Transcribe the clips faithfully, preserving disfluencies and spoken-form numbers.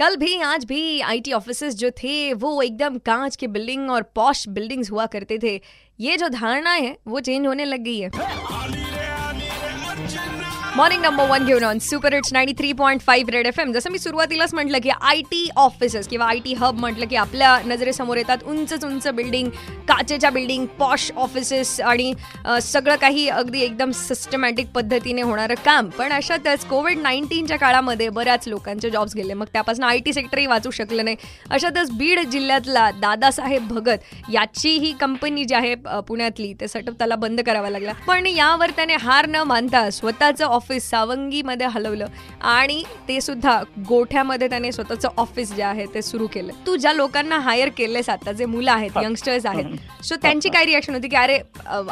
कल भी आज भी आईटी ऑफिसेज जो थे वो एकदम कांच के बिल्डिंग और पॉश बिल्डिंग्स हुआ करते थे। ये जो धारणा है वो चेंज होने लग गई है। मॉर्निंग नंबर वन घेऊन on super hits ninety three point five red F M. जसं मी सुरुवातीलाच म्हटलं की आय टी ऑफिसेस किंवा आय टी हब म्हटलं की आपल्या नजरेसमोर येतात उंचच उंच बिल्डिंग, काचेच्या बिल्डिंग, पॉश ऑफिसेस आणि सगळं काही अगदी एकदम सिस्टमॅटिक पद्धतीने होणारं काम. पण अशातच कोविड नाईन्टीनच्या काळामध्ये बऱ्याच लोकांचे जॉब्स गेले, मग त्यापासून आय टी सेक्टरही वाचू शकलं नाही. अशातच बीड जिल्ह्यातला दादासाहेब भगत याची ही कंपनी जी आहे पुण्यातली ते सेटअप त्याला बंद करावा लागला. पण यावर त्याने हार न मानता स्वतःचं ऑफिस सावंगीमध्ये हलवलं आणि ते सुद्धा गोठ्यामध्ये त्याने स्वतःचं ऑफिस जे आहे ते सुरू केलं. तू ज्या लोकांना हायर केलेस आता जे मुलं आहेत यंगस्टर्स आहेत सो त्यांची काय रिॲक्शन होती की अरे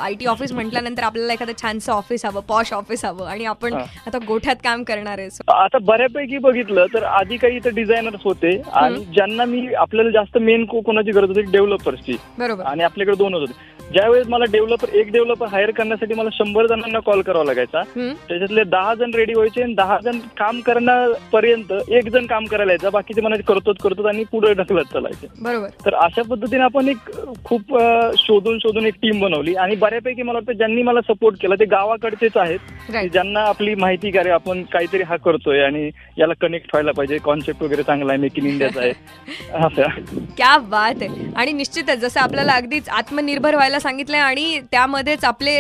आय टी ऑफिस म्हटल्यानंतर आपल्याला एखादं छानसं ऑफिस हवं, पॉश ऑफिस हवं आणि आपण आता गोठ्यात काम करणार आहे. आता बऱ्यापैकी बघितलं तर आधी काही इथे डिझायनर्स होते आणि ज्यांना मी आपल्याला जास्त मेन कोणाची गरज होती डेव्हलपर्सची, बरोबर, आणि आपल्याकडे दोन होते. ज्यावेळेस मला डेव्हलपर एक डेव्हलपर हायर करण्यासाठी मला शंभर जणांना कॉल करावा लागायचा, त्याच्यातले दहा जण रेडी व्हायचे आणि दहा जण काम करण्यापर्यंत एक जण काम करायला यायचा, बाकीचे मला करतोच करतोच आणि पुढे ढकलत चालायचे, बरोबर. तर अशा पद्धतीने आपण एक खूप शोधून शोधून एक टीम बनवली आणि बऱ्यापैकी मला वाटतं ज्यांनी मला सपोर्ट केला ते गावाकडचेच आहेत, ज्यांना आपली माहिती कार्य आपण काहीतरी हा करतोय आणि याला कनेक्ट व्हायला पाहिजे, कॉन्सेप्ट वगैरे चांगला आहे, मेक इन इंडियाचा आहे. क्या बात आहे. आणि निश्चितच जसं आपल्याला अगदीच आत्मनिर्भर व्हायला सांगितलंय आणि त्यामध्येच आपले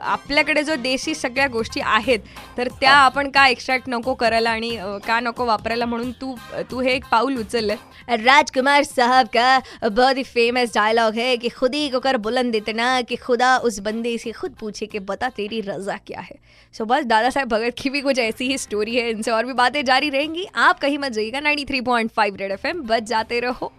आपल्याकडे जो देशी सगळ्या गोष्टी आहेत तर त्या आपण का एक्स्ट्रॅक्ट नको करायला आणि का नको वापरायला, म्हणून तू तू हे एक पाऊल उचललंय. राजकुमार साहब का बहुत ही फेमस डायलॉग है कि खुदी को कर बुलंद इतना कि खुदा उस बंदे से खुद पूछे कि बता तेरी रजा क्या है. सो बस दादासाहेब भगत की भी कुछ ऐसी ही स्टोरी है. इनसे और भी बातें जारी रहेंगी, आप कहीं मत जाइएगा. Ninety three point five red F M बस जाते रहो.